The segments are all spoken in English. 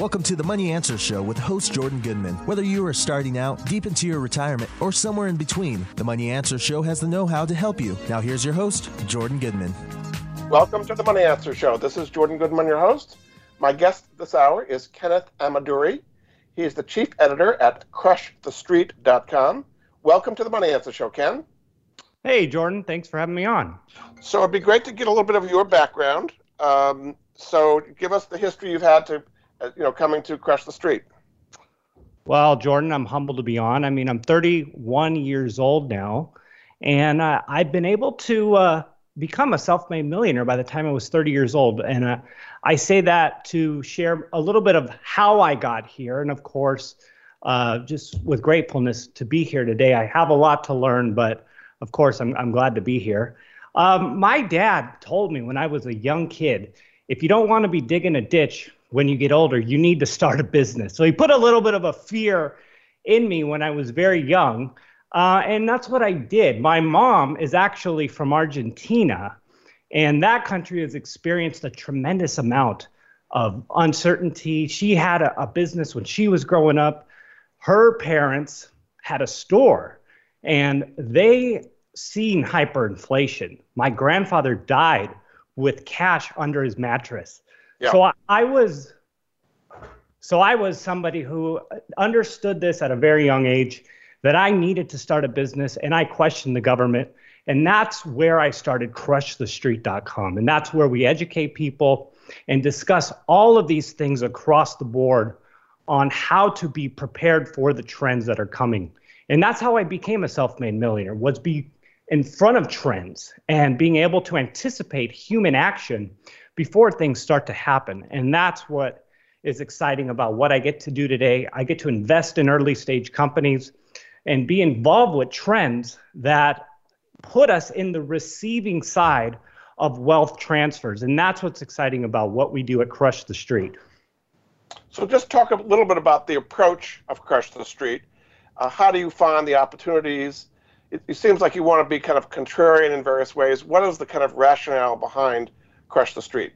Welcome to The Money Answers Show with host Jordan Goodman. Whether you are starting out, deep into your retirement, or somewhere in between, The Money Answers Show has the know-how to help you. Now here's your host, Jordan Goodman. Welcome to The Money Answers Show. This is Jordan Goodman, your host. My guest this hour is Kenneth Ameduri. He is the chief editor at CrushTheStreet.com. Welcome to The Money Answers Show, Ken. Hey, Jordan. Thanks for having me on. So it'd be great to get a little bit of your background. So give us the history you've had to, coming to Crush the Street. Well, Jordan, I'm humbled to be on. I mean, I'm 31 years old now, and I've been able to become a self-made millionaire by the time I was 30 years old. And I say that to share a little bit of how I got here. And of course, just with gratefulness to be here today. I have a lot to learn, but of course, I'm glad to be here. My dad told me when I was a young kid, if you don't want to be digging a ditch when you get older, you need to start a business. So he put a little bit of a fear in me when I was very young. And that's what I did. My mom is actually from Argentina, and that country has experienced a tremendous amount of uncertainty. She had a business when she was growing up. Her parents had a store, and they seen hyperinflation. My grandfather died with cash under his mattress. Yeah. So I was somebody who understood this at a very young age, that I needed to start a business, and I questioned the government. And that's where I started CrushTheStreet.com. And that's where we educate people and discuss all of these things across the board on how to be prepared for the trends that are coming. And that's how I became a self-made millionaire, was be in front of trends and being able to anticipate human action before things start to happen. And that's what is exciting about what I get to do today. I get to invest in early stage companies and be involved with trends that put us in the receiving side of wealth transfers. And that's what's exciting about what we do at Crush the Street. So just talk a little bit about the approach of Crush the Street. How do you find the opportunities? It seems like you want to be kind of contrarian in various ways. What is the kind of rationale behind Crush the Street?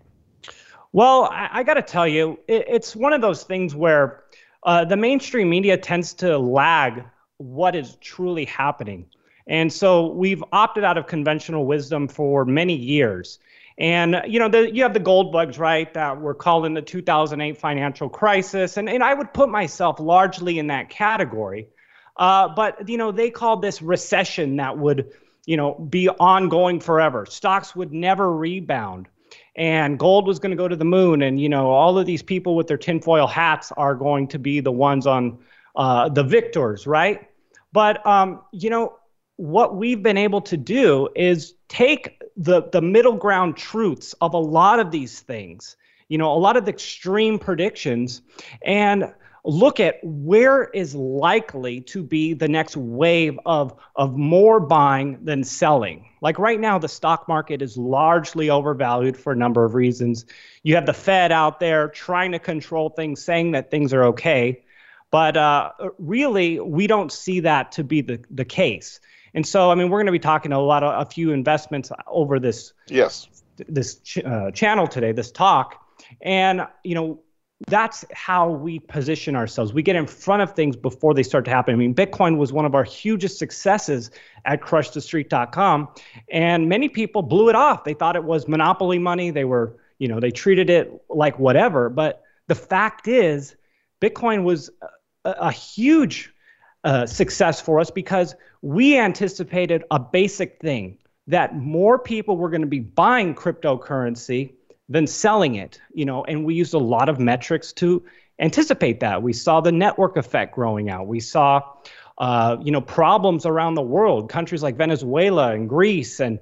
Well, I got to tell you, it's one of those things where the mainstream media tends to lag what is truly happening. And so we've opted out of conventional wisdom for many years. And, you have the gold bugs, right, that we're calling the 2008 financial crisis. And I would put myself largely in that category. But, they called this recession that would, be ongoing forever. Stocks would never rebound. And gold was going to go to the moon. And, all of these people with their tinfoil hats are going to be the ones on the victors, right? But, what we've been able to do is take the middle ground truths of a lot of these things, a lot of the extreme predictions, and look at where is likely to be the next wave of more buying than selling. Like right now, the stock market is largely overvalued for a number of reasons. You have the Fed out there trying to control things, saying that things are okay. But really, we don't see that to be the case. And so, we're going to be talking a few investments over this, channel today, this talk. And, that's how we position ourselves. We get in front of things before they start to happen. Bitcoin was one of our hugest successes at CrushTheStreet.com. And many people blew it off. They thought it was monopoly money. They were, they treated it like whatever. But the fact is, Bitcoin was a huge success for us because we anticipated a basic thing, that more people were going to be buying cryptocurrency than selling it, and we used a lot of metrics to anticipate that. We saw the network effect growing out. We saw, problems around the world, countries like Venezuela and Greece and,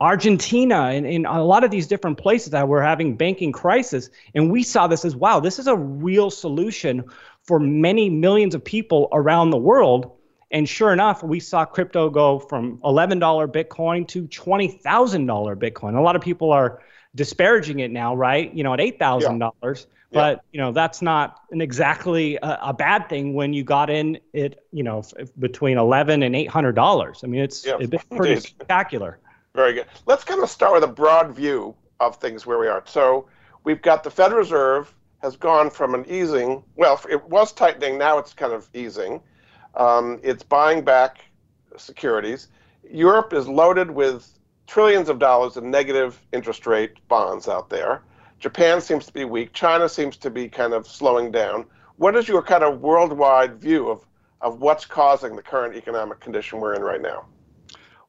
Argentina and in a lot of these different places that were having banking crisis. And we saw this as, wow, this is a real solution for many millions of people around the world. And sure enough, we saw crypto go from $11 Bitcoin to $20,000 Bitcoin. A lot of people are disparaging it now, right? At $8,000, but that's not exactly a bad thing when you got in it, between $11 and $800. It's pretty spectacular. Very good. Let's kind of start with a broad view of things where we are. So we've got the Fed Reserve has gone from an easing, well, it was tightening, now it's kind of easing. It's buying back securities. Europe is loaded with trillions of dollars in negative interest rate bonds out there. Japan seems to be weak. China seems to be kind of slowing down. What is your kind of worldwide view of what's causing the current economic condition we're in right now?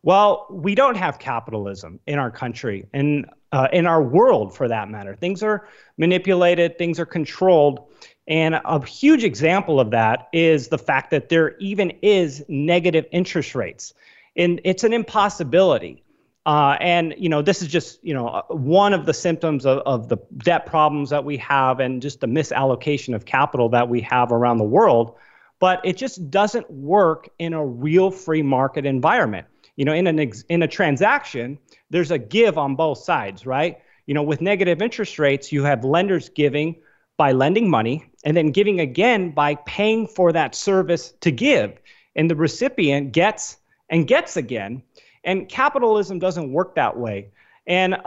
Well, we don't have capitalism in our country and in our world, for that matter. Things are manipulated, things are controlled. And a huge example of that is the fact that there even is negative interest rates. And it's an impossibility. And, you know, this is just, you know, one of the symptoms of the debt problems that we have and just the misallocation of capital that we have around the world. But it just doesn't work in a real free market environment. You know, in a transaction, there's a give on both sides, right? You know, with negative interest rates, you have lenders giving by lending money and then giving again by paying for that service to give. And the recipient gets and gets again. And capitalism doesn't work that way. And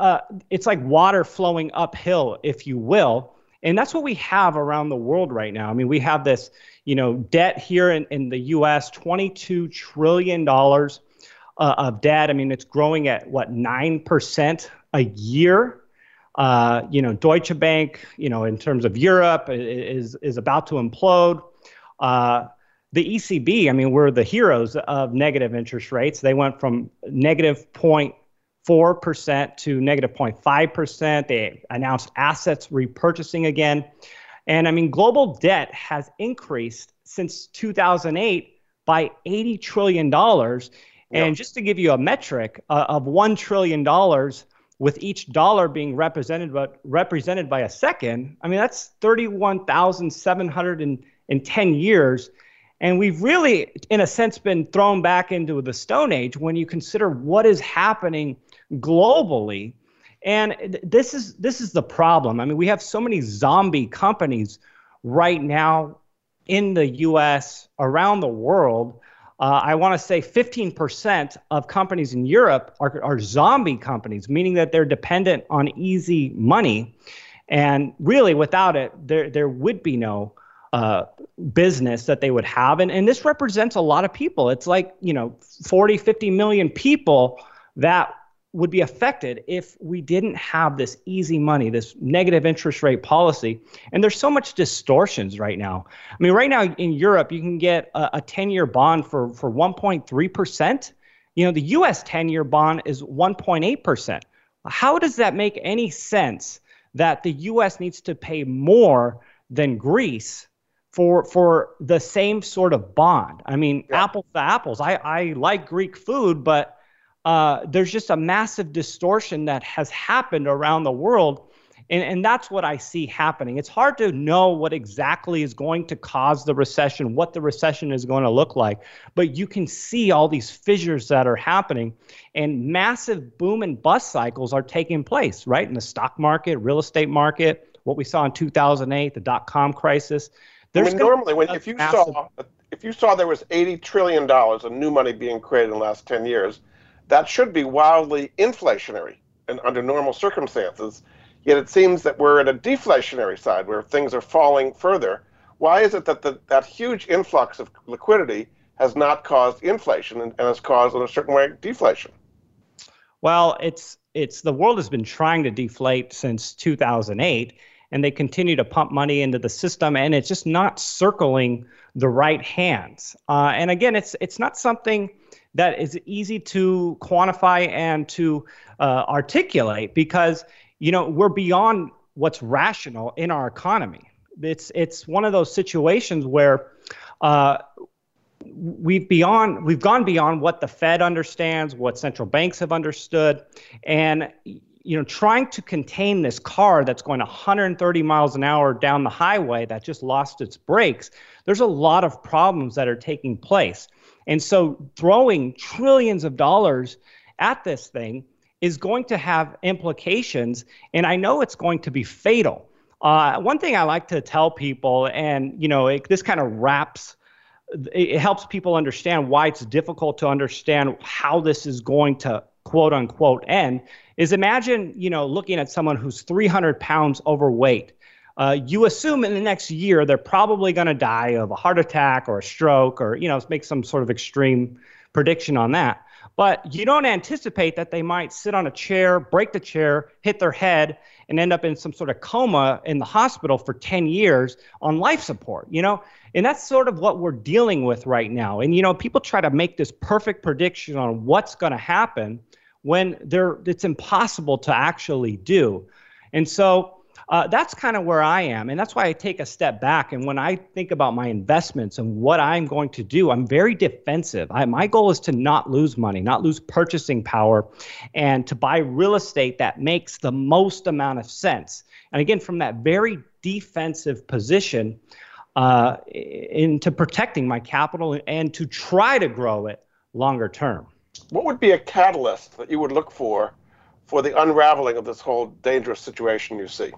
it's like water flowing uphill, if you will. And that's what we have around the world right now. I mean, we have this, you know, debt here in the U.S., $22 trillion of debt. I mean, it's growing at, what, 9% a year? You know, Deutsche Bank, you know, in terms of Europe, is about to implode. The ECB, I mean, we're the heroes of negative interest rates. They went from negative 0.4% to negative 0.5%. They announced assets repurchasing again. And I mean, global debt has increased since 2008 by $80 trillion. Yep. And just to give you a metric of $1 trillion with each dollar being represented by a second, I mean, that's 31,710 years. And we've really, in a sense, been thrown back into the Stone Age when you consider what is happening globally. And this is the problem. I mean, we have so many zombie companies right now in the U.S., around the world. I want to say 15% of companies in Europe are zombie companies, meaning that they're dependent on easy money. And really, without it, there would be no business that they would have. And this represents a lot of people. It's like, you know, 40, 50 million people that would be affected if we didn't have this easy money, this negative interest rate policy. And there's so much distortions right now. I mean, right now in Europe, you can get a 10-year bond for 1.3%. You know, the U.S. 10-year bond is 1.8%. How does that make any sense that the U.S. needs to pay more than Greece for the same sort of bond? I mean, yeah. Apples to apples. I like Greek food, but there's just a massive distortion that has happened around the world. And that's what I see happening. It's hard to know what exactly is going to cause the recession, what the recession is going to look like. But you can see all these fissures that are happening. And massive boom and bust cycles are taking place, right? In the stock market, real estate market, what we saw in 2008, the dot-com crisis. There's I mean, normally, if you saw there was $80 trillion of new money being created in the last 10 years, that should be wildly inflationary and under normal circumstances. Yet it seems that we're at a deflationary side where things are falling further. Why is it that that huge influx of liquidity has not caused inflation and has caused, in a certain way, deflation? Well, it's the world has been trying to deflate since 2008. And they continue to pump money into the system, and it's just not circling the right hands. And again, it's not something that is easy to quantify and to articulate because, you know, we're beyond what's rational in our economy. It's one of those situations where we've gone beyond what the Fed understands, what central banks have understood, and you know, trying to contain this car that's going 130 miles an hour down the highway that just lost its brakes, there's a lot of problems that are taking place. And so throwing trillions of dollars at this thing is going to have implications, and I know it's going to be fatal. One thing I like to tell people, and, you know, it helps people understand why it's difficult to understand how this is going to quote unquote end, is imagine, you know, looking at someone who's 300 pounds overweight you assume in the next year they're probably going to die of a heart attack or a stroke, or, you know, make some sort of extreme prediction on that. But you don't anticipate that they might sit on a chair, break the chair, hit their head, and end up in some sort of coma in the hospital for 10 years on life support, you know? And that's sort of what we're dealing with right now. And, you know, people try to make this perfect prediction on what's going to happen when it's impossible to actually do. And so that's kind of where I am. And that's why I take a step back. And when I think about my investments and what I'm going to do, I'm very defensive. My goal is to not lose money, not lose purchasing power, and to buy real estate that makes the most amount of sense. And again, from that very defensive position into protecting my capital and to try to grow it longer term. What would be a catalyst that you would look for the unraveling of this whole dangerous situation you see?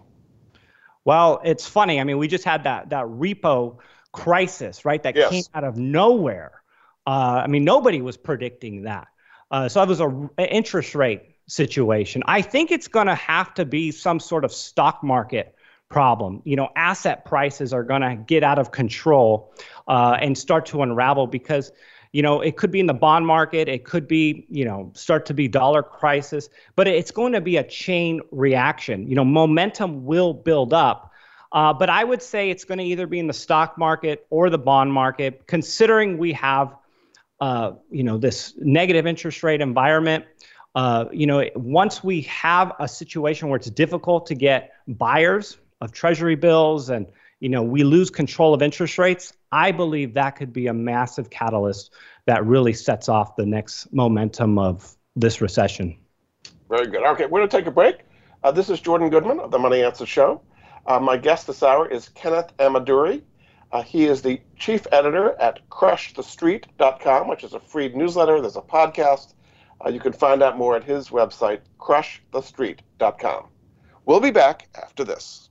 Well, it's funny. I mean, we just had that repo crisis, right? That came out of nowhere. I mean, nobody was predicting that. So that was an interest rate situation. I think it's going to have to be some sort of stock market problem. You know, asset prices are going to get out of control and start to unravel because, you know, it could be in the bond market. It could be, you know, start to be dollar crisis, but it's going to be a chain reaction. You know, momentum will build up. But I would say it's going to either be in the stock market or the bond market, considering we have, you know, this negative interest rate environment. You know, once we have a situation where it's difficult to get buyers of treasury bills and, you know, we lose control of interest rates, I believe that could be a massive catalyst that really sets off the next momentum of this recession. Very good. Okay, we're going to take a break. This is Jordan Goodman of The Money Answers Show. My guest this hour is Kenneth Ameduri. He is the chief editor at CrushTheStreet.com, which is a free newsletter. There's a podcast. You can find out more at his website, CrushTheStreet.com. We'll be back after this.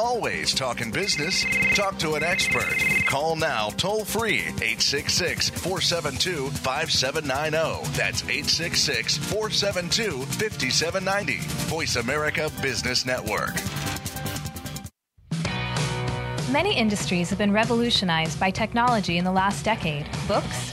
Always talking business. Talk to an expert. Call now toll free 866-472-5790. That's 866-472-5790. Voice America Business Network. Many industries have been revolutionized by technology in the last decade. Books,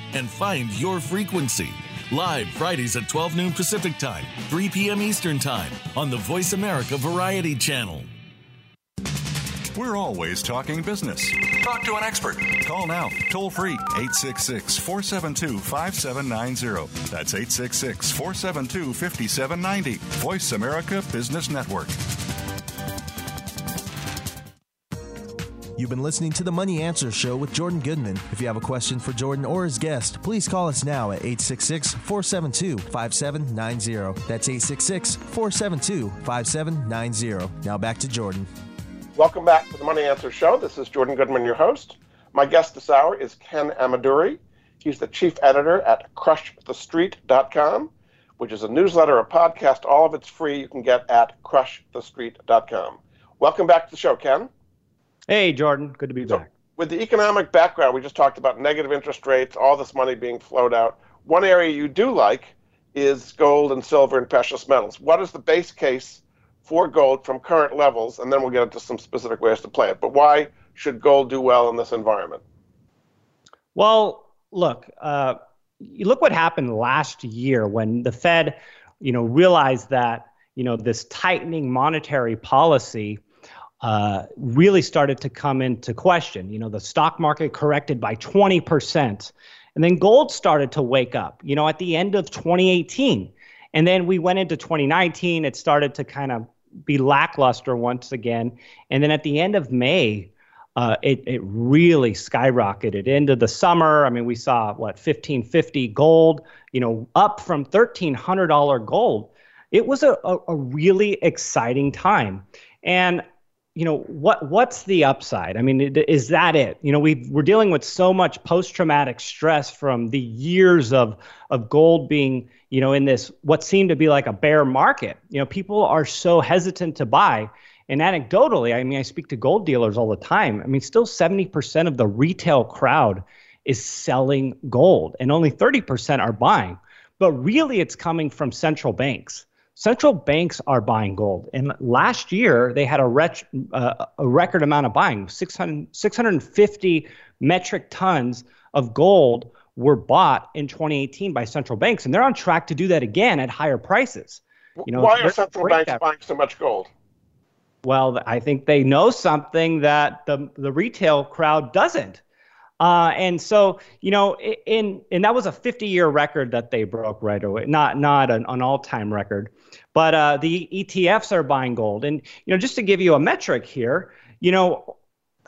and find your frequency. Live Fridays at 12 noon Pacific Time, 3 p.m. Eastern Time on the Voice America Variety Channel. We're always talking business. Talk to an expert. Call now, toll free, 866-472-5790. That's 866-472-5790. Voice America Business Network. You've been listening to The Money Answers Show with Jordan Goodman. If you have a question for Jordan or his guest, please call us now at 866-472-5790. That's 866-472-5790. Now back to Jordan. Welcome back to The Money Answers Show. This is Jordan Goodman, your host. My guest this hour is Ken Ameduri. He's the chief editor at CrushTheStreet.com, which is a newsletter, a podcast. All of it's free. You can get at CrushTheStreet.com. Welcome back to the show, Ken. Hey, Jordan. Good to be back. With the economic background, we just talked about negative interest rates, all this money being flowed out. One area you do like is gold and silver and precious metals. What is the base case for gold from current levels? And then we'll get into some specific ways to play it. But why should gold do well in this environment? Well, look, you look what happened last year when the Fed, realized that, this tightening monetary policy really started to come into question. The stock market corrected by 20%. And then gold started to wake up, at the end of 2018. And then we went into 2019. It started to kind of be lackluster once again. And then at the end of May, it really skyrocketed into the summer. I mean, we saw what, $1,550 gold, up from $1,300 gold. It was a really exciting time. And what's the upside? I mean, is that it? We're dealing with so much post-traumatic stress from the years of gold being, in this what seemed to be like a bear market. People are so hesitant to buy. And anecdotally, I mean, I speak to gold dealers all the time. I mean, still 70% of the retail crowd is selling gold and only 30% are buying. But really, it's coming from central banks. Central banks are buying gold. And last year, they had a record amount of buying. 650 metric tons of gold were bought in 2018 by central banks. And they're on track to do that again at higher prices. Why are central banks buying so much gold? Well, I think they know something that the retail crowd doesn't. And so, and that was a 50-year record that they broke right away, not an all-time record. But the ETFs are buying gold. And, just to give you a metric here,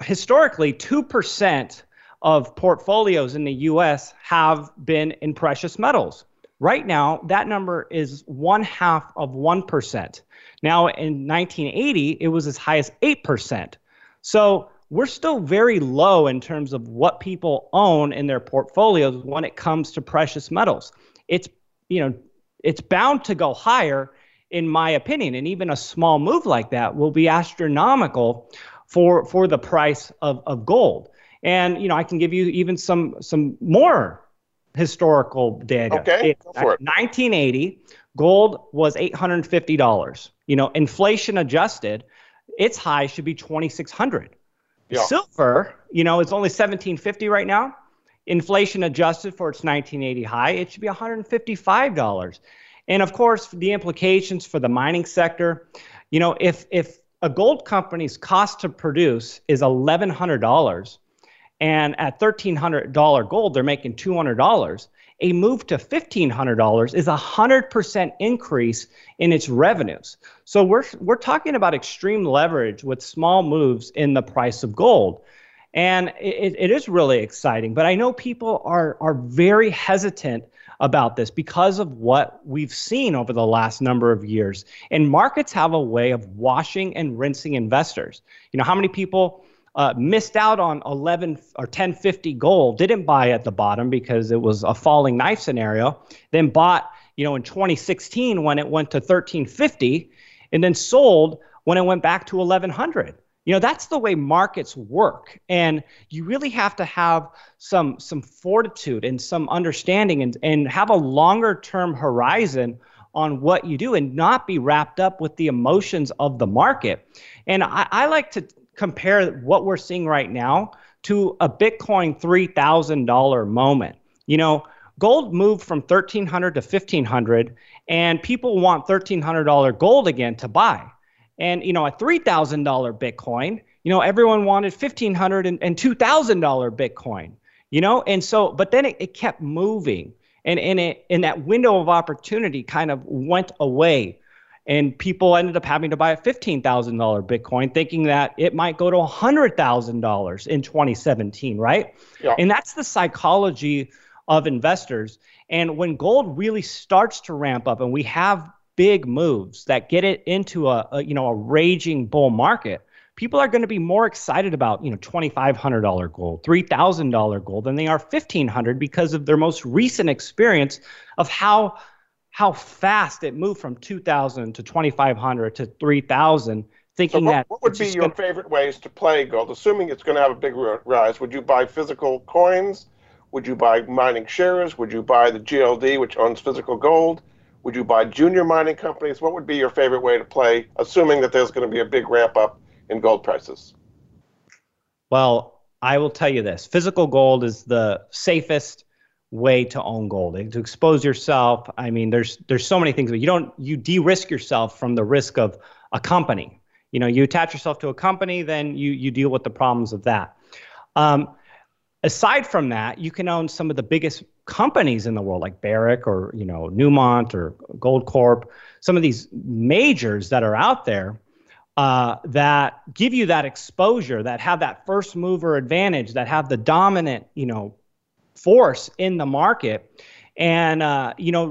historically, 2% of portfolios in the U.S. have been in precious metals. Right now, that number is 0.5%. Now, in 1980, it was as high as 8%. So we're still very low in terms of what people own in their portfolios when it comes to precious metals. It's, it's bound to go higher, in my opinion. And even a small move like that will be astronomical for the price of gold. And, I can give you even some more historical data. Okay, go for it. 1980, gold was $850. Inflation adjusted, its high should be $2,600. Yeah. Silver, it's only $1,750 right now. Inflation adjusted for its 1980 high, it should be $155. And of course, the implications for the mining sector, if a gold company's cost to produce is $1,100, and at $1,300 gold, they're making $200. A move to $1,500 is a 100% increase in its revenues. So we're talking about extreme leverage with small moves in the price of gold. And it is really exciting. But I know people are very hesitant about this because of what we've seen over the last number of years. And markets have a way of washing and rinsing investors. How many people missed out on 11 or 1050 gold, didn't buy at the bottom because it was a falling knife scenario, then bought, in 2016 when it went to 1350 and then sold when it went back to 1100. That's the way markets work. And you really have to have some fortitude and some understanding and have a longer term horizon on what you do and not be wrapped up with the emotions of the market. And I like to compare what we're seeing right now to a Bitcoin $3,000 moment. Gold moved from $1,300 to $1,500, and people want $1,300 gold again to buy. And, a $3,000 Bitcoin, everyone wanted $1,500 and $2,000 Bitcoin, And so, but then it kept moving. And that window of opportunity kind of went away. And people ended up having to buy a $15,000 Bitcoin thinking that it might go to $100,000 in 2017, right? Yeah. And that's the psychology of investors. And when gold really starts to ramp up and we have big moves that get it into a raging bull market, people are going to be more excited about, $2,500 gold, $3,000 gold than they are $1,500 because of their most recent experience of how fast it moved from 2,000 to 2,500 to 3,000, thinking so what would be your favorite ways to play gold? Assuming it's going to have a big rise, would you buy physical coins? Would you buy mining shares? Would you buy the GLD, which owns physical gold? Would you buy junior mining companies? What would be your favorite way to play, assuming that there's going to be a big ramp up in gold prices? Well, I will tell you this. Physical gold is the safest, way to own gold, to expose yourself. I mean, there's so many things, but you de-risk yourself from the risk of a company. You know, you attach yourself to a company, then you deal with the problems of that. Aside from that, you can own some of the biggest companies in the world, like Barrick or Newmont or Gold Corp. Some of these majors that are out there that give you that exposure, that have that first mover advantage, that have the dominant force in the market, and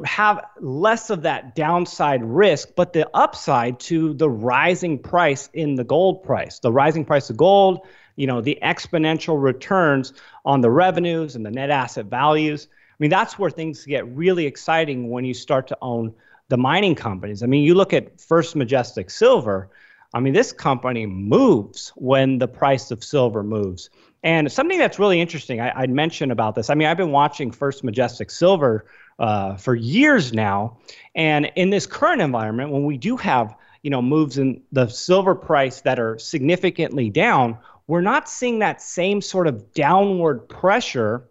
have less of that downside risk, but the upside to the rising price in the gold price, the rising price of gold, the exponential returns on the revenues and the net asset values. I mean, that's where things get really exciting when you start to own the mining companies. I mean, you look at First Majestic Silver. I mean, this company moves when the price of silver moves. And something that's really interesting, I'd mention about this. I mean, I've been watching First Majestic Silver for years now. And in this current environment, when we do have, moves in the silver price that are significantly down, we're not seeing that same sort of downward pressure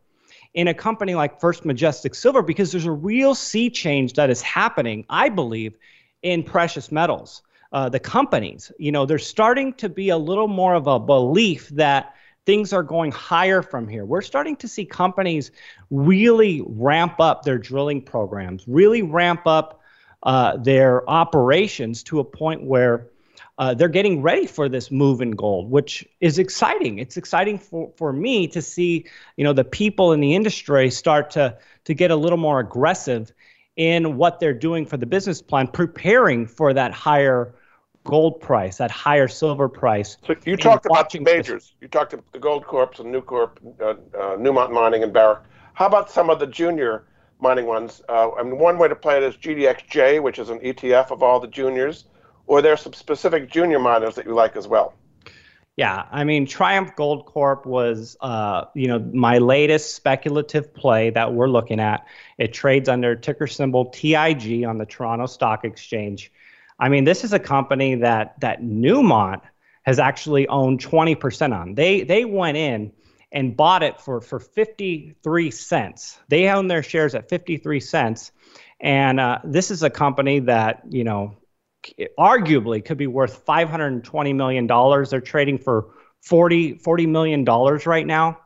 in a company like First Majestic Silver, because there's a real sea change that is happening, I believe, in precious metals. The companies, they're starting to be a little more of a belief that things are going higher from here. We're starting to see companies really ramp up their drilling programs, really ramp up their operations to a point where they're getting ready for this move in gold, which is exciting. It's exciting for me to see, the people in the industry start to get a little more aggressive in what they're doing for the business plan, preparing for that higher gold price, that higher silver price. So you talked about the majors. You talked about the Gold Corps and Newmont Mining and Barrick. How about some of the junior mining ones? I mean, one way to play it is GDXJ, which is an ETF of all the juniors, or there's some specific junior miners that you like as well. Yeah, I mean, Triumph Gold Corp was, my latest speculative play that we're looking at. It trades under ticker symbol TIG on the Toronto Stock Exchange. I mean, this is a company that Newmont has actually owned 20% on. They went in and bought it for 53 cents. They own their shares at 53 cents. And this is a company that, arguably could be worth $520 million. They're trading for $40 million right now.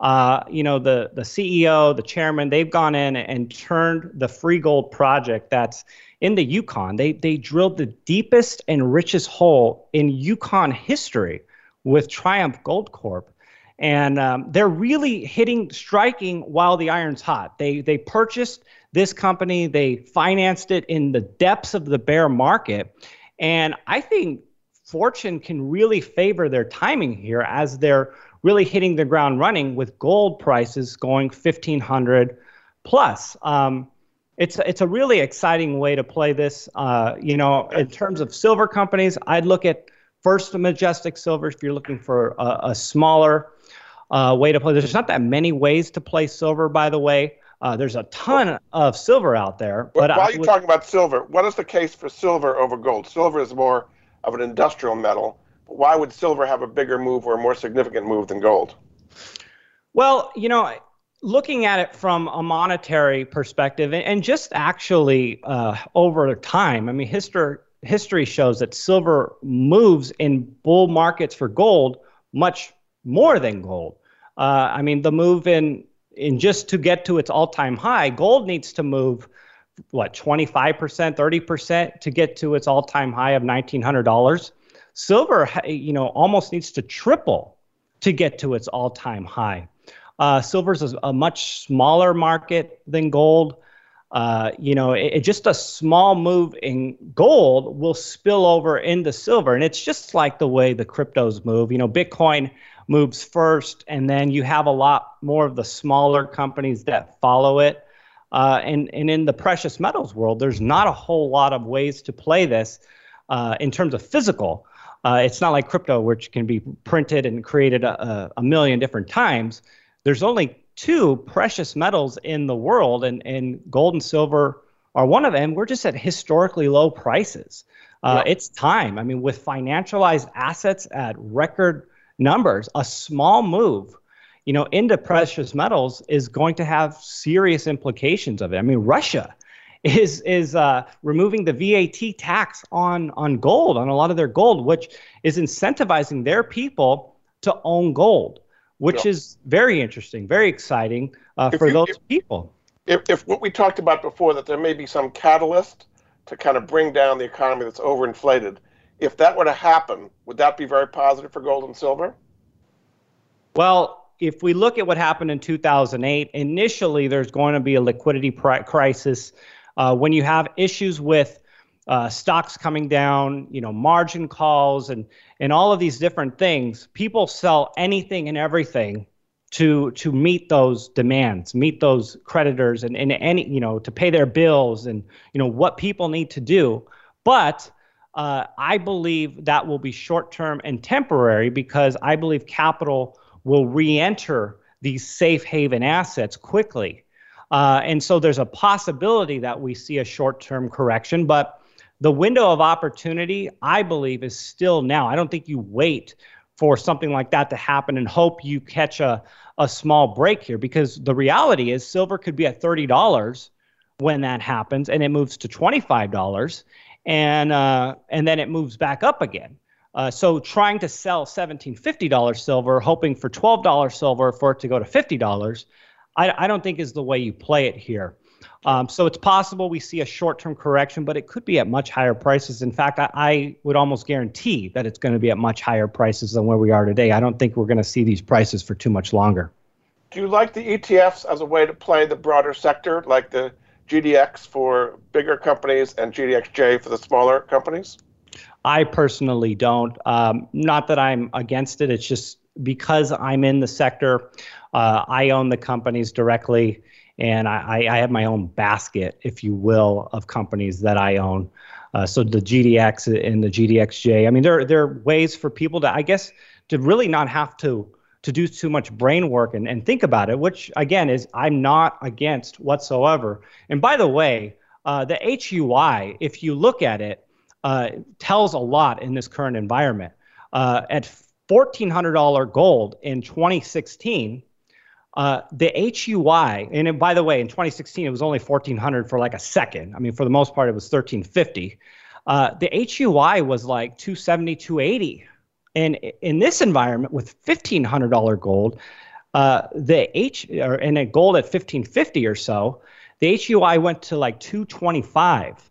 The CEO, the chairman, they've gone in and turned the free gold project that's in the Yukon. They drilled the deepest and richest hole in Yukon history with Triumph Gold Corp. And they're really striking while the iron's hot. They purchased this company. They financed it in the depths of the bear market. And I think fortune can really favor their timing here as they're really hitting the ground running with gold prices going 1,500 plus. It's a really exciting way to play this. In terms of silver companies, I'd look at First Majestic Silver if you're looking for a smaller way to play. There's not that many ways to play silver, by the way. There's a ton of silver out there. But while you're talking about silver, what is the case for silver over gold? Silver is more of an industrial metal. Why would silver have a bigger move or a more significant move than gold? Well, looking at it from a monetary perspective and just actually over time, I mean, history shows that silver moves in bull markets for gold much more than gold. I mean, the move in just to get to its all-time high, gold needs to move, 25%, 30% to get to its all-time high of $1,900. Silver, almost needs to triple to get to its all-time high. Silver's a much smaller market than gold. Just a small move in gold will spill over into silver. And it's just like the way the cryptos move. Bitcoin moves first, and then you have a lot more of the smaller companies that follow it. And in the precious metals world, there's not a whole lot of ways to play this in terms of physical. It's not like crypto, which can be printed and created a million different times. There's only two precious metals in the world, and gold and silver are one of them. We're just at historically low prices. It's time. I mean, with financialized assets at record numbers, a small move you know, into precious metals is going to have serious implications of it. I mean, Russia is removing the VAT tax on gold, on a lot of their gold, which is incentivizing their people to own gold, which is very interesting, very exciting for those people. If what we talked about before, that there may be some catalyst to kind of bring down the economy that's overinflated, if that were to happen, would that be very positive for gold and silver? Well, if we look at what happened in 2008, initially there's going to be a liquidity crisis. When you have issues with stocks coming down, you know, margin calls and all of these different things, people sell anything and everything to meet those demands, meet those creditors, and any, you know, to pay their bills and, you know, what people need to do. But I believe that will be short-term and temporary, because I believe capital will re-enter these safe haven assets quickly. And so there's a possibility that we see a short-term correction, but the window of opportunity, I believe, is still now. I don't think you wait for something like that to happen and hope you catch a small break here, because the reality is silver could be at $30 when that happens, and it moves to $25, and then it moves back up again. So trying to sell $17.50 silver, hoping for $12 silver for it to go to $50, I don't think is the way you play it here. So it's possible we see a short-term correction, but it could be at much higher prices. In fact, I would almost guarantee that it's going to be at much higher prices than where we are today. I don't think we're going to see these prices for too much longer. Do you like the ETFs as a way to play the broader sector, like the GDX for bigger companies and GDXJ for the smaller companies? I personally don't. Not that I'm against it. It's just because I'm in the sector, I own the companies directly. And I have my own basket, if you will, of companies that I own. So the GDX and the GDXJ, I mean, there are ways for people to, I guess, to really not have to do too much brain work and think about it, which, again, is I'm not against whatsoever. And by the way, the HUI, if you look at it, tells a lot in this current environment. At $1,400 gold in 2016, the HUI, and it, by the way, in 2016, it was only 1,400 for like a second. I mean, for the most part, it was 1,350. The HUI was like 270, 280. And in this environment with $1,500 gold, and a gold at 1,550 or so, the HUI went to like 225.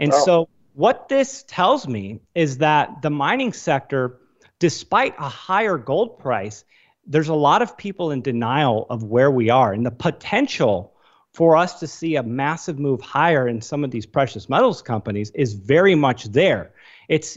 And so what this tells me is that the mining sector, despite a higher gold price, there's a lot of people in denial of where we are and the potential for us to see a massive move higher in some of these precious metals companies is very much there. It's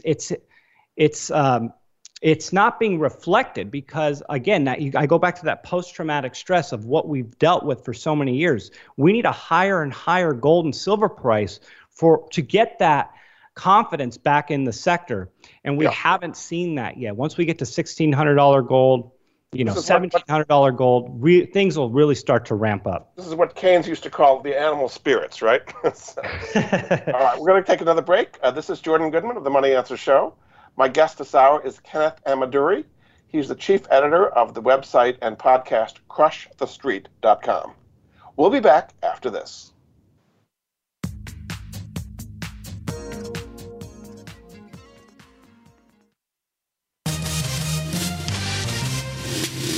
not being reflected because, again, I go back to that post-traumatic stress of what we've dealt with for so many years. We need a higher and higher gold and silver price to get that confidence back in the sector, and we haven't seen that yet. Once we get to $1,600 gold, you know, $1,700 gold, things will really start to ramp up. This is what Keynes used to call the animal spirits, right? So, all right, we're going to take another break. This is Jordan Goodman of The Money Answers Show. My guest this hour is Kenneth Ameduri. He's the chief editor of the website and podcast CrushTheStreet.com. We'll be back after this.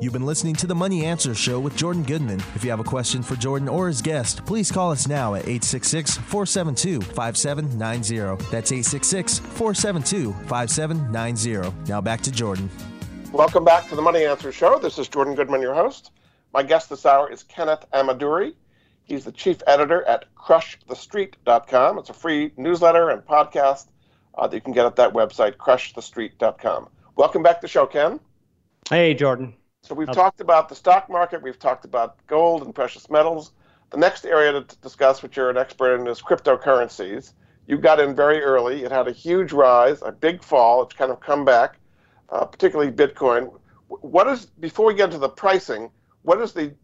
You've been listening to The Money Answers Show with Jordan Goodman. If you have a question for Jordan or his guest, please call us now at 866-472-5790. That's 866-472-5790. Now back to Jordan. Welcome back to The Money Answers Show. This is Jordan Goodman, your host. My guest this hour is Kenneth Ameduri. He's the chief editor at CrushTheStreet.com. It's a free newsletter and podcast that you can get at that website, CrushTheStreet.com. Welcome back to the show, Ken. Hey, Jordan. So we've talked about the stock market, we've talked about gold and precious metals. The next area to discuss, which you're an expert in, is cryptocurrencies. You got in very early. It had a huge rise, a big fall. It's kind of come back, particularly Bitcoin. What is, before we get into the pricing, what is the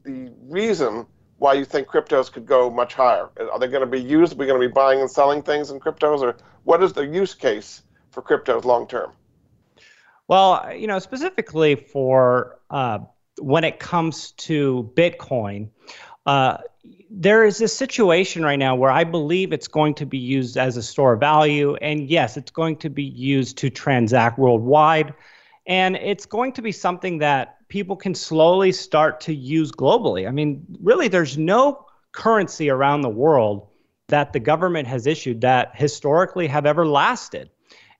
reason why you think cryptos could go much higher? Are they going to be used? Are we going to be buying and selling things in cryptos? Or what is the use case for cryptos long term? Well, you know, specifically for when it comes to Bitcoin, there is this situation right now where I believe it's going to be used as a store of value. And yes, it's going to be used to transact worldwide. And it's going to be something that people can slowly start to use globally. I mean, really, there's no currency around the world that the government has issued that historically have ever lasted.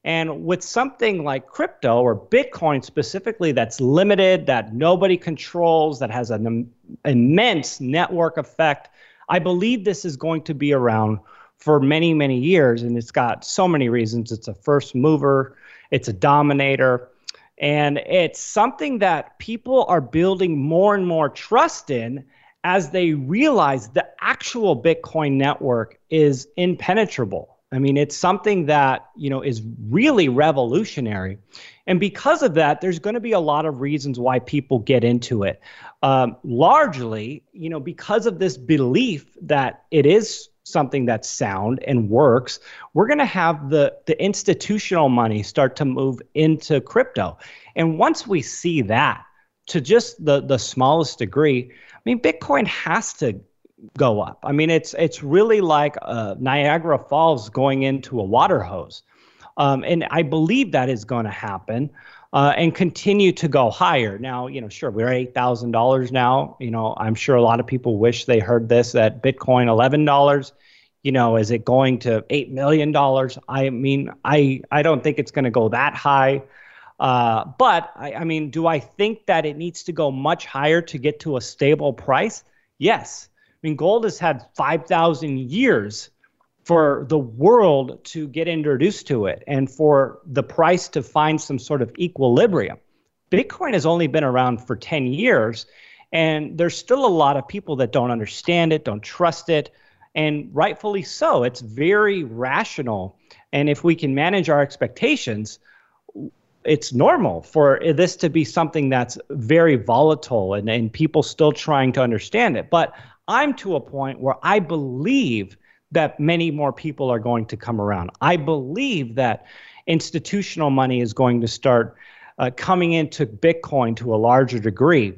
And with something like crypto or Bitcoin specifically that's limited, that nobody controls, that has an immense network effect, I believe this is going to be around for many, many years. And it's got so many reasons. It's a first mover. It's a dominator. And it's something that people are building more and more trust in as they realize the actual Bitcoin network is impenetrable. I mean, it's something that, you know, is really revolutionary. And because of that, there's going to be a lot of reasons why people get into it. Largely, you know, because of this belief that it is something that's sound and works, we're going to have the institutional money start to move into crypto. And once we see that to just the smallest degree, I mean, Bitcoin has to go up. I mean, it's really like Niagara Falls going into a water hose. And I believe that is going to happen and continue to go higher. Now, you know, sure, we're at $8,000 now. You know, I'm sure a lot of people wish they heard this at Bitcoin $11. You know, is it going to $8 million? I mean, I don't think it's going to go that high. But I mean, do I think that it needs to go much higher to get to a stable price? Yes. I mean, gold has had 5,000 years for the world to get introduced to it and for the price to find some sort of equilibrium. Bitcoin has only been around for 10 years, and there's still a lot of people that don't understand it, don't trust it, and rightfully so. It's very rational, and if we can manage our expectations, it's normal for this to be something that's very volatile and people still trying to understand it. But I'm to a point where I believe that many more people are going to come around. I believe that institutional money is going to start coming into Bitcoin to a larger degree.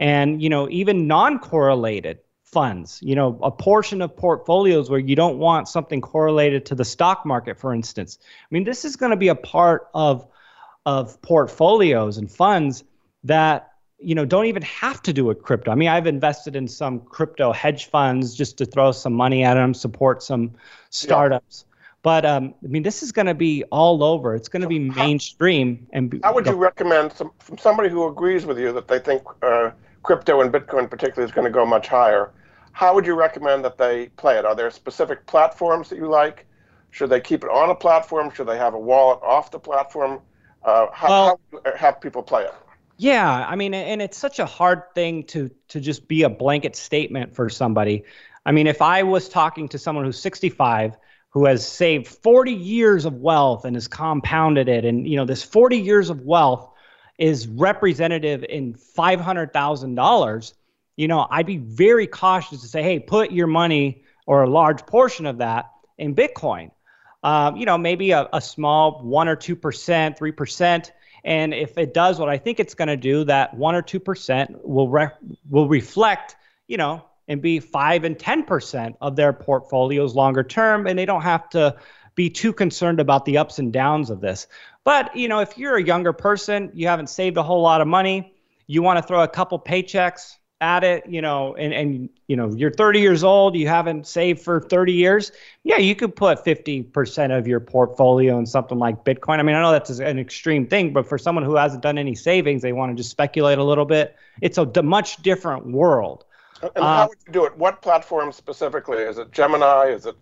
And, you know, even non-correlated funds, you know, a portion of portfolios where you don't want something correlated to the stock market, for instance. I mean, this is going to be a part of portfolios and funds that, you know, don't even have to do with crypto. I mean, I've invested in some crypto hedge funds just to throw some money at them, support some startups. Yeah. But, I mean, this is going to be all over. It's going to be mainstream. And how would you recommend from somebody who agrees with you that they think crypto and Bitcoin particularly is going to go much higher, how would you recommend that they play it? Are there specific platforms that you like? Should they keep it on a platform? Should they have a wallet off the platform? How have people play it? Yeah, I mean, and it's such a hard thing to just be a blanket statement for somebody. I mean, if I was talking to someone who's 65 who has saved 40 years of wealth and has compounded it, and you know, this 40 years of wealth is representative in $500,000, you know, I'd be very cautious to say, hey, put your money or a large portion of that in Bitcoin. You know, maybe a small 1 or 2%, 3%. And if it does what I think it's going to do, that 1 or 2% will reflect, you know, and be 5 and 10% of their portfolios longer term. And they don't have to be too concerned about the ups and downs of this. But, you know, if you're a younger person, you haven't saved a whole lot of money, you want to throw a couple paychecks at it, you know, and you know, you're 30 years old, you haven't saved for 30 years. Yeah, you could put 50% of your portfolio in something like Bitcoin. I mean, I know that's an extreme thing, but for someone who hasn't done any savings, they want to just speculate a little bit. It's a much different world. And how would you do it? What platform specifically? Is it Gemini? Is it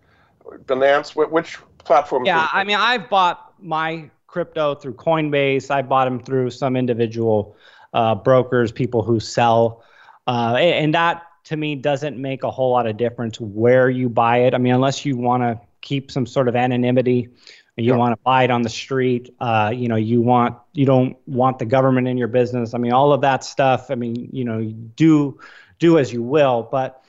Binance? Which platform? Yeah, I mean, I've bought my crypto through Coinbase. I bought them through some individual brokers, people who sell. And that, to me, doesn't make a whole lot of difference where you buy it. I mean, unless you want to keep some sort of anonymity, you Sure. want to buy it on the street, you know, you don't want the government in your business. I mean, all of that stuff. I mean, you know, do as you will, but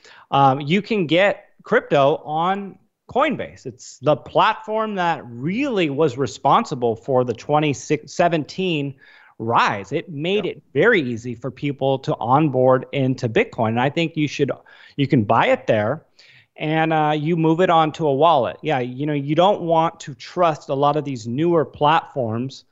you can get crypto on Coinbase. It's the platform that really was responsible for the 2017 rise. It made it very easy for people to onboard into Bitcoin. And I think you can buy it there and you move it onto a wallet. Yeah, you know, you don't want to trust a lot of these newer platforms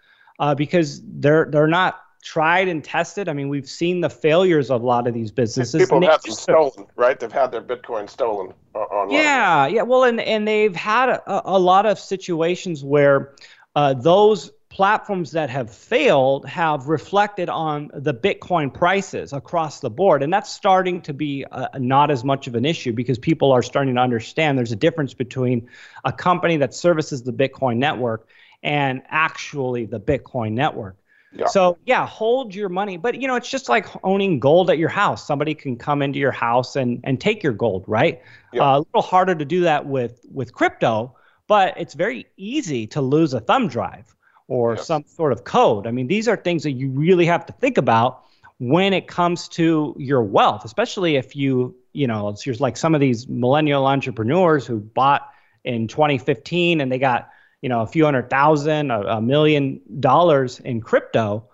because they're not tried and tested. I mean, we've seen the failures of a lot of these businesses. People have them stolen, right? They've had their Bitcoin stolen online. Yeah, yeah. Well, and they've had a lot of situations where those platforms that have failed have reflected on the Bitcoin prices across the board. And that's starting to be not as much of an issue because people are starting to understand there's a difference between a company that services the Bitcoin network and actually the Bitcoin network. Yeah. So yeah, hold your money. But you know, it's just like owning gold at your house. Somebody can come into your house and take your gold, right? Yeah. A little harder to do that with crypto, but it's very easy to lose a thumb drive or some sort of code. I mean, these are things that you really have to think about when it comes to your wealth, especially if you know, it's just like some of these millennial entrepreneurs who bought in 2015 and they got, you know, a few $100,000, $1 million in crypto.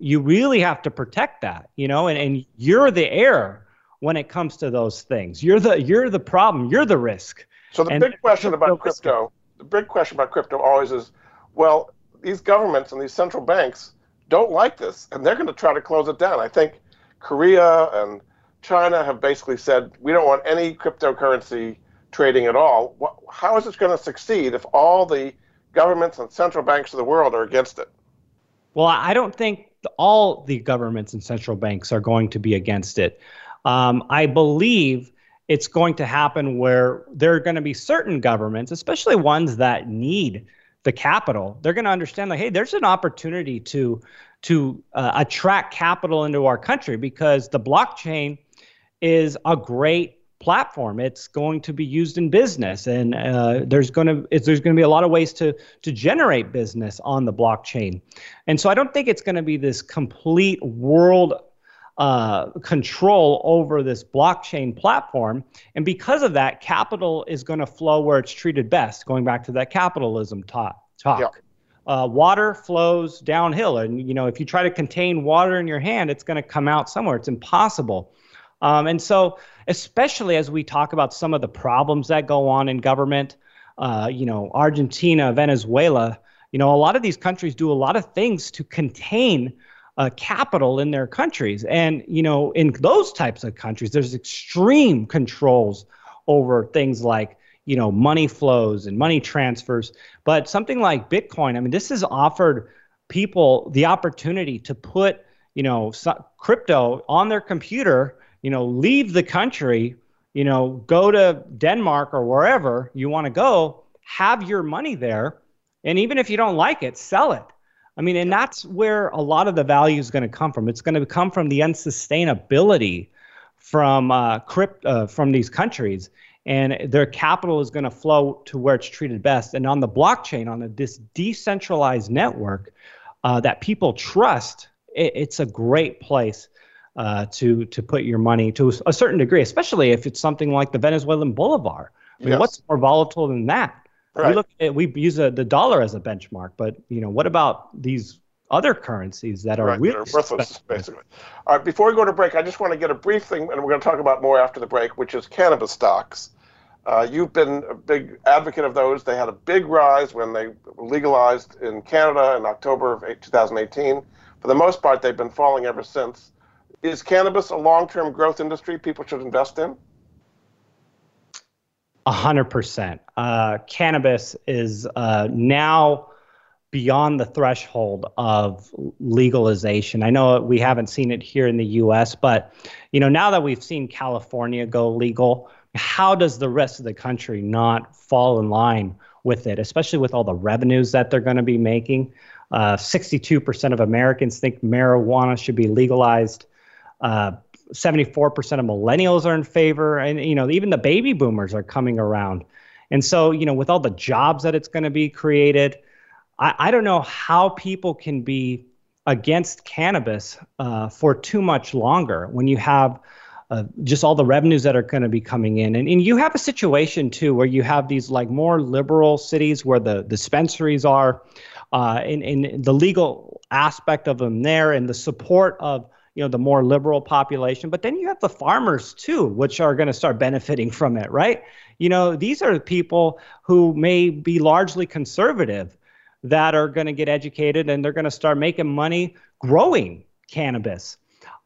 You really have to protect that, you know, and you're the heir when it comes to those things. You're the problem, you're the risk. So the big question about crypto always is, well, these governments and these central banks don't like this, and they're going to try to close it down. I think Korea and China have basically said, we don't want any cryptocurrency trading at all. How is it going to succeed if all the governments and central banks of the world are against it? Well, I don't think all the governments and central banks are going to be against it. I believe it's going to happen where there are going to be certain governments, especially ones that need the capital. They're going to understand, like, hey, there's an opportunity to attract capital into our country because the blockchain is a great platform. It's going to be used in business, and there's going to be a lot of ways to generate business on the blockchain. And so I don't think it's going to be this complete world control over this blockchain platform. And because of that, capital is going to flow where it's treated best, going back to that capitalism talk. Yeah. Water flows downhill. And, you know, if you try to contain water in your hand, it's going to come out somewhere. It's impossible. And so, especially as we talk about some of the problems that go on in government, you know, Argentina, Venezuela, you know, a lot of these countries do a lot of things to contain capital in their countries. And, you know, in those types of countries, there's extreme controls over things like, you know, money flows and money transfers. But something like Bitcoin, I mean, this has offered people the opportunity to put, you know, crypto on their computer, you know, leave the country, you know, go to Denmark or wherever you want to go have your money there. And even if you don't like it, sell it. I mean, and that's where a lot of the value is going to come from. It's going to come from the unsustainability from these countries, and their capital is going to flow to where it's treated best. And on the blockchain, on this decentralized network that people trust, it's a great place to put your money to a certain degree, especially if it's something like the Venezuelan Bolivar. I mean, yes. What's more volatile than that? Right. We use the dollar as a benchmark, but what about these other currencies that are really worthless, basically? All right, before we go to break, I just want to get a brief thing, and we're going to talk about more after the break, which is cannabis stocks. You've been a big advocate of those. They had a big rise when they legalized in Canada in October of 2018. For the most part, they've been falling ever since. Is cannabis a long-term growth industry people should invest in? 100%. Cannabis is now beyond the threshold of legalization. I know we haven't seen it here in the U.S., but now that we've seen California go legal, how does the rest of the country not fall in line with it, especially with all the revenues that they're going to be making? 62% of Americans think marijuana should be legalized. 74% of millennials are in favor, and even the baby boomers are coming around. And so, with all the jobs that it's going to be created, I don't know how people can be against cannabis for too much longer when you have just all the revenues that are going to be coming in. And you have a situation, too, where you have these more liberal cities where the dispensaries are and the legal aspect of them there and the support of the more liberal population. But then you have the farmers too, which are going to start benefiting from it, right? These are the people who may be largely conservative that are going to get educated, and they're going to start making money growing cannabis.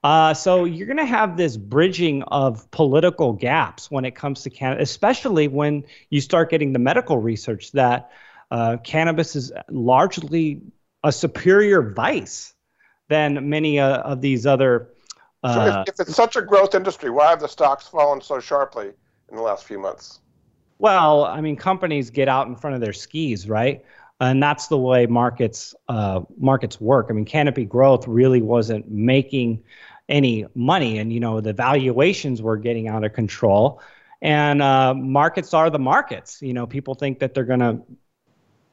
So you're going to have this bridging of political gaps when it comes to cannabis, especially when you start getting the medical research that cannabis is largely a superior vice than many of these other. So if it's such a growth industry, why have the stocks fallen so sharply in the last few months? Well, I mean, companies get out in front of their skis, right? And that's the way markets work. I mean, Canopy Growth really wasn't making any money, and the valuations were getting out of control. And markets are the markets. People think that they're going to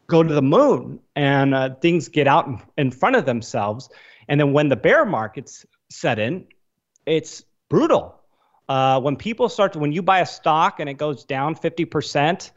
go to the moon, and things get out in front of themselves. And then when the bear markets set in, it's brutal. When you buy a stock and it goes down 50%,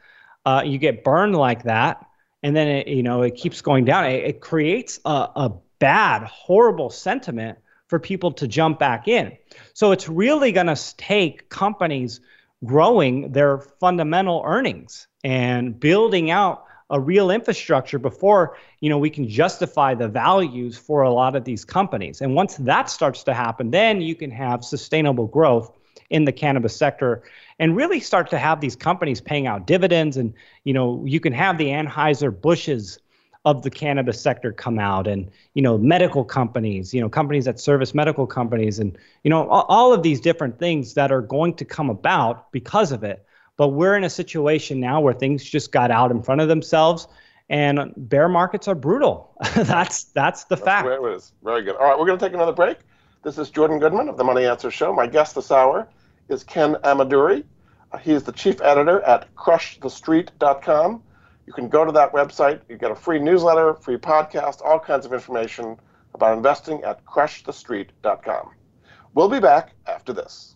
you get burned like that. And then it keeps going down. It creates a bad, horrible sentiment for people to jump back in. So it's really going to take companies growing their fundamental earnings and building out a real infrastructure before we can justify the values for a lot of these companies. And once that starts to happen, then you can have sustainable growth in the cannabis sector and really start to have these companies paying out dividends. And you can have the Anheuser-Busch's of the cannabis sector come out, and medical companies, companies that service medical companies, and all of these different things that are going to come about because of it. But we're in a situation now where things just got out in front of themselves, and bear markets are brutal. that's the fact. Where it is. Very good. All right, we're going to take another break. This is Jordan Goodman of The Money Answers Show. My guest this hour is Ken Ameduri. He is the chief editor at CrushTheStreet.com. You can go to that website. You get a free newsletter, free podcast, all kinds of information about investing at CrushTheStreet.com. We'll be back after this.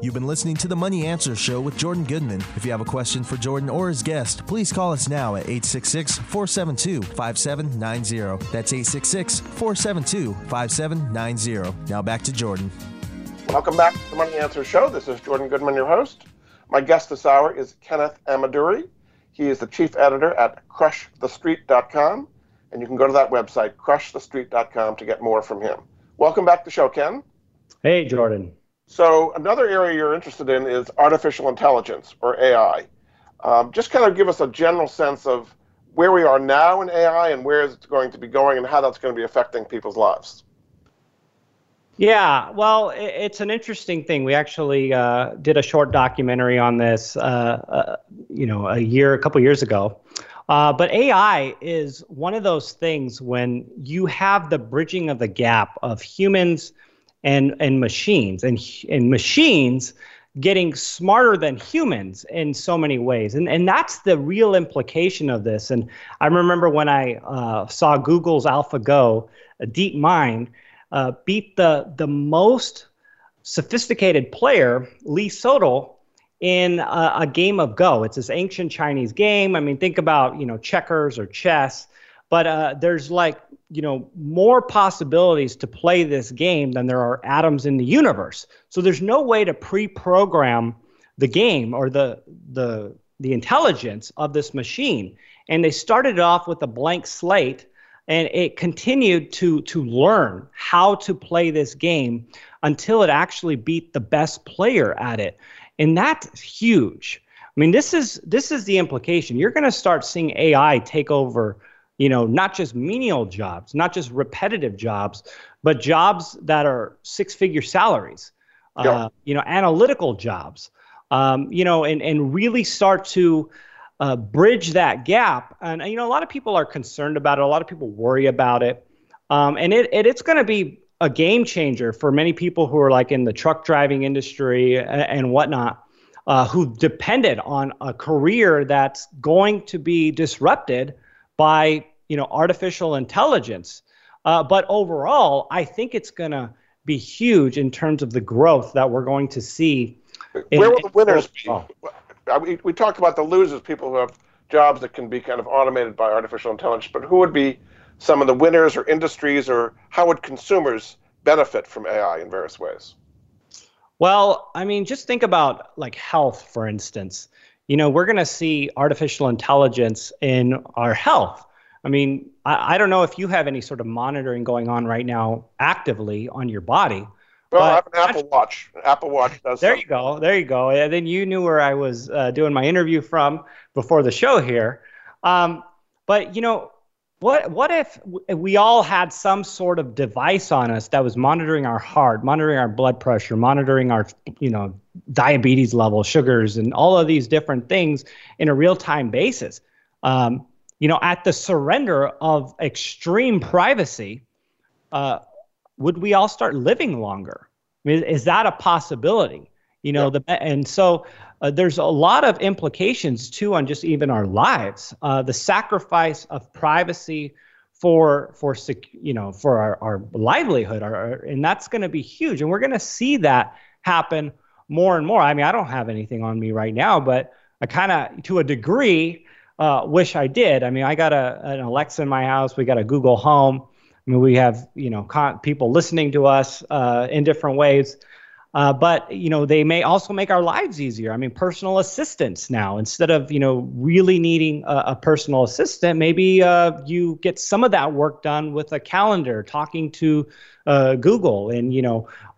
You've been listening to The Money Answers Show with Jordan Goodman. If you have a question for Jordan or his guest, please call us now at 866-472-5790. That's 866-472-5790. Now back to Jordan. Welcome back to The Money Answers Show. This is Jordan Goodman, your host. My guest this hour is Kenneth Ameduri. He is the chief editor at CrushTheStreet.com. And you can go to that website, CrushTheStreet.com, to get more from him. Welcome back to the show, Ken. Hey, Jordan. So another area you're interested in is artificial intelligence, or AI. Just kind of give us a general sense of where we are now in AI and where it's going to be going and how that's going to be affecting people's lives. Yeah, well, it's an interesting thing. We actually did a short documentary on this, a couple years ago. But AI is one of those things when you have the bridging of the gap of humans and machines, and machines getting smarter than humans in so many ways. And that's the real implication of this. And I remember when I saw Google's AlphaGo, DeepMind, beat the most sophisticated player, Lee Sedol, in a game of Go. It's this ancient Chinese game. I mean, think about, checkers or chess. But there's more possibilities to play this game than there are atoms in the universe. So there's no way to pre-program the game or the intelligence of this machine. And they started off with a blank slate, and it continued to learn how to play this game until it actually beat the best player at it. And that's huge. I mean, this is the implication. You're going to start seeing AI take over not just menial jobs, not just repetitive jobs, but jobs that are six-figure salaries, analytical jobs, and really start to bridge that gap. And, a lot of people are concerned about it. A lot of people worry about it. And it's going to be a game changer for many people who are like in the truck driving industry and whatnot, who depended on a career that's going to be disrupted by artificial intelligence. But overall, I think it's going to be huge in terms of the growth that we're going to see. Where will the winners be? We talked about the losers, people who have jobs that can be kind of automated by artificial intelligence, but who would be some of the winners or industries, or how would consumers benefit from AI in various ways? Well, I mean, just think about like health, for instance. We're going to see artificial intelligence in our health. I mean, I don't know if you have any sort of monitoring going on right now actively on your body. Well, I have an Apple Watch. Apple Watch does. There you go. There you go. And then you knew where I was doing my interview from before the show here. But, what if we all had some sort of device on us that was monitoring our heart, monitoring our blood pressure, monitoring our, diabetes level, sugars, and all of these different things in a real-time basis? At the surrender of extreme privacy, would we all start living longer? I mean, is that a possibility? There's a lot of implications too on just even our lives. The sacrifice of privacy for our livelihood, and that's going to be huge, and we're going to see that happen more and more. I mean, I don't have anything on me right now, but I kind of, to a degree, wish I did. I mean, I got an Alexa in my house. We got a Google Home. I mean, we have people listening to us in different ways. But, they may also make our lives easier. I mean, personal assistants now, instead of, really needing a personal assistant, maybe you get some of that work done with a calendar, talking to Google and,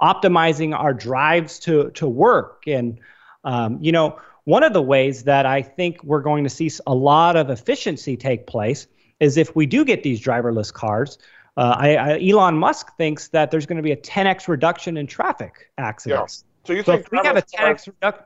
optimizing our drives to work. And, one of the ways that I think we're going to see a lot of efficiency take place is if we do get these driverless cars. Elon Musk thinks that there's going to be a 10x reduction in traffic accidents. Yeah. So you think we have a 10x reduction?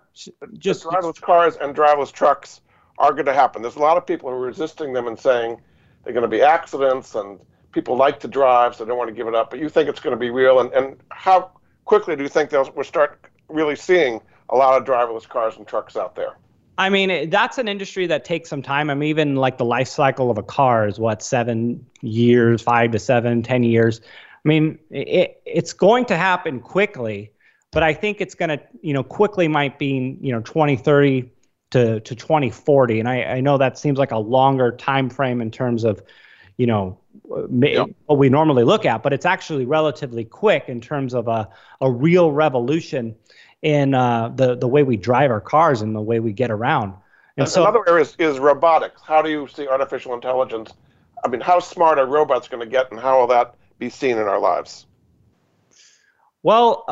just driverless cars and driverless trucks are going to happen. There's a lot of people who are resisting them and saying they're going to be accidents and people like to drive, so they don't want to give it up. But you think it's going to be real, and how quickly do you think we'll start really seeing a lot of driverless cars and trucks out there? I mean, that's an industry that takes some time. I mean, even like the life cycle of a car is what, 7 years, 5 to 7, 10 years. I mean, it's going to happen quickly, but I think it's going to, quickly might be, 2030 to 2040. And I know that seems like a longer time frame in terms of, what we normally look at, but it's actually relatively quick in terms of a real revolution in the way we drive our cars and the way we get around. And so, another area is robotics. How do you see artificial intelligence? I mean, how smart are robots going to get, and how will that be seen in our lives? Well,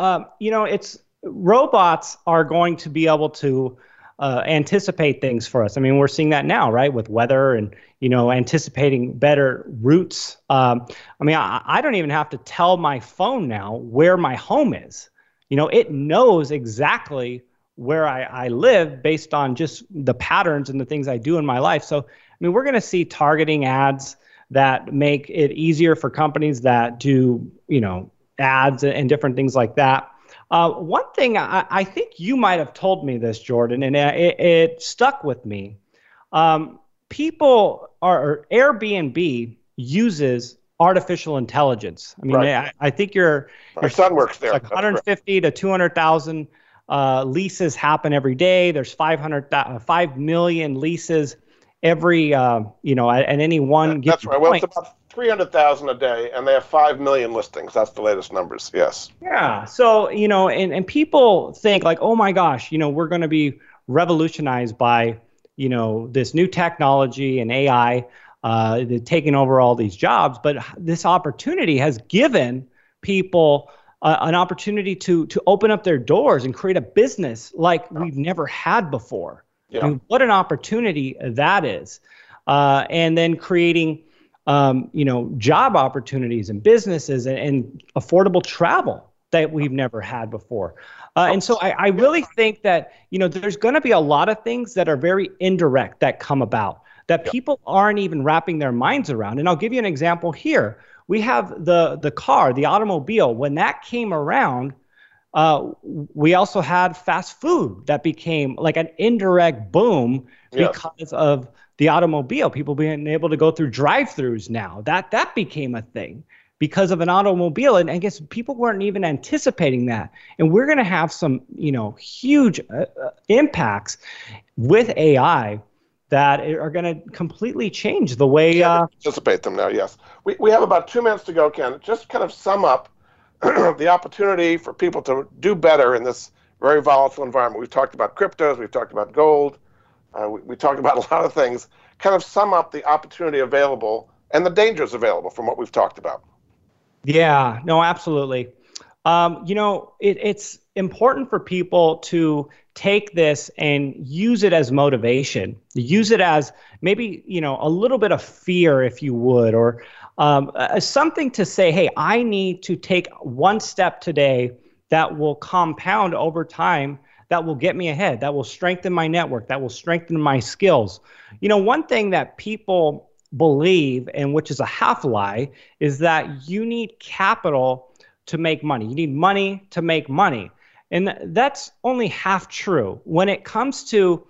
robots are going to be able to anticipate things for us. I mean, we're seeing that now, right, with weather and, anticipating better routes. I mean, I don't even have to tell my phone now where my home is. It knows exactly where I live based on just the patterns and the things I do in my life. So, I mean, we're going to see targeting ads that make it easier for companies that do, ads and different things like that. One thing I think you might have told me this, Jordan, and it stuck with me. Airbnb uses artificial intelligence. I mean, right. I think your son works there. Like 150 to 200,000 leases happen every day. There's 5 million leases every at any one. That's right. Point. Well, it's about 300,000 a day, and they have 5 million listings. That's the latest numbers. Yes. Yeah. So and people think like, oh my gosh, we're going to be revolutionized by this new technology and AI. They're taking over all these jobs, but this opportunity has given people an opportunity to open up their doors and create a business like we've never had before. Yeah. I mean, what an opportunity that is. And then creating, job opportunities and businesses and affordable travel that we've never had before. And so I really think that, there's going to be a lot of things that are very indirect that come about, that people aren't even wrapping their minds around. And I'll give you an example here. We have the car, the automobile. When that came around, we also had fast food that became like an indirect boom because of the automobile. People being able to go through drive-thrus now. That became a thing because of an automobile. And I guess people weren't even anticipating that. And we're going to have some, huge impacts with AI that are going to completely change the way... anticipate them now, yes. We have about 2 minutes to go, Ken. Just kind of sum up the opportunity for people to do better in this very volatile environment. We've talked about cryptos. We've talked about gold. We talked about a lot of things. Kind of sum up the opportunity available and the dangers available from what we've talked about. Yeah, no, absolutely. It's important for people to take this and use it as motivation, use it as maybe, a little bit of fear, if you would, or something to say, hey, I need to take one step today that will compound over time, that will get me ahead, that will strengthen my network, that will strengthen my skills. One thing that people believe, and which is a half lie, is that you need capital to make money. You need money to make money. And that's only half true. When it comes to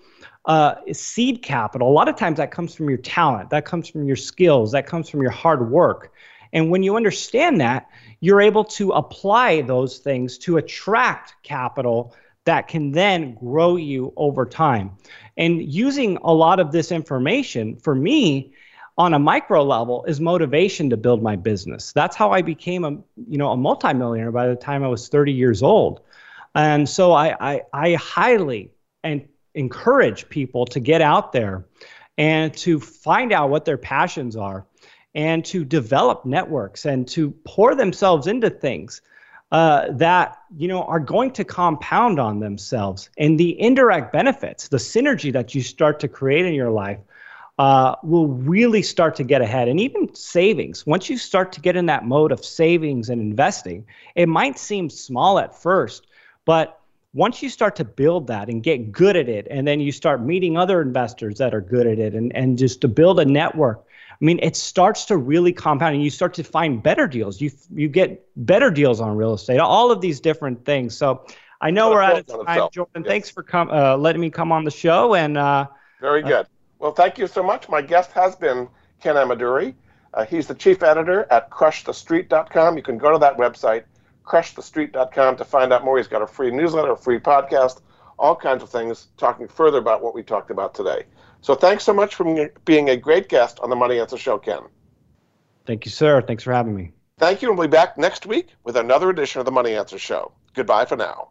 seed capital, a lot of times that comes from your talent, that comes from your skills, that comes from your hard work. And when you understand that, you're able to apply those things to attract capital that can then grow you over time. And using a lot of this information, for me, on a micro level, is motivation to build my business. That's how I became a multimillionaire by the time I was 30 years old. And so I highly encourage people to get out there and to find out what their passions are and to develop networks and to pour themselves into things that are going to compound on themselves. And the indirect benefits, the synergy that you start to create in your life will really start to get ahead. And even savings, once you start to get in that mode of savings and investing, it might seem small at first, but Once you start to build that and get good at it, and then you start meeting other investors that are good at it, and just to build a network, I mean, it starts to really compound, and you start to find better deals. You get better deals on real estate, all of these different things. So I know we're out of time, Jordan. Yes. Thanks for letting me come on the show. And very good. Well, thank you so much. My guest has been Ken Ameduri. He's the chief editor at CrushTheStreet.com. You can go to that website, CrushTheStreet.com, to find out more. He's got a free newsletter, a free podcast, all kinds of things talking further about what we talked about today. So thanks so much for being a great guest on The Money Answers Show, Ken. Thank you, sir. Thanks for having me. Thank you, and we'll be back next week with another edition of The Money Answers Show. Goodbye for now.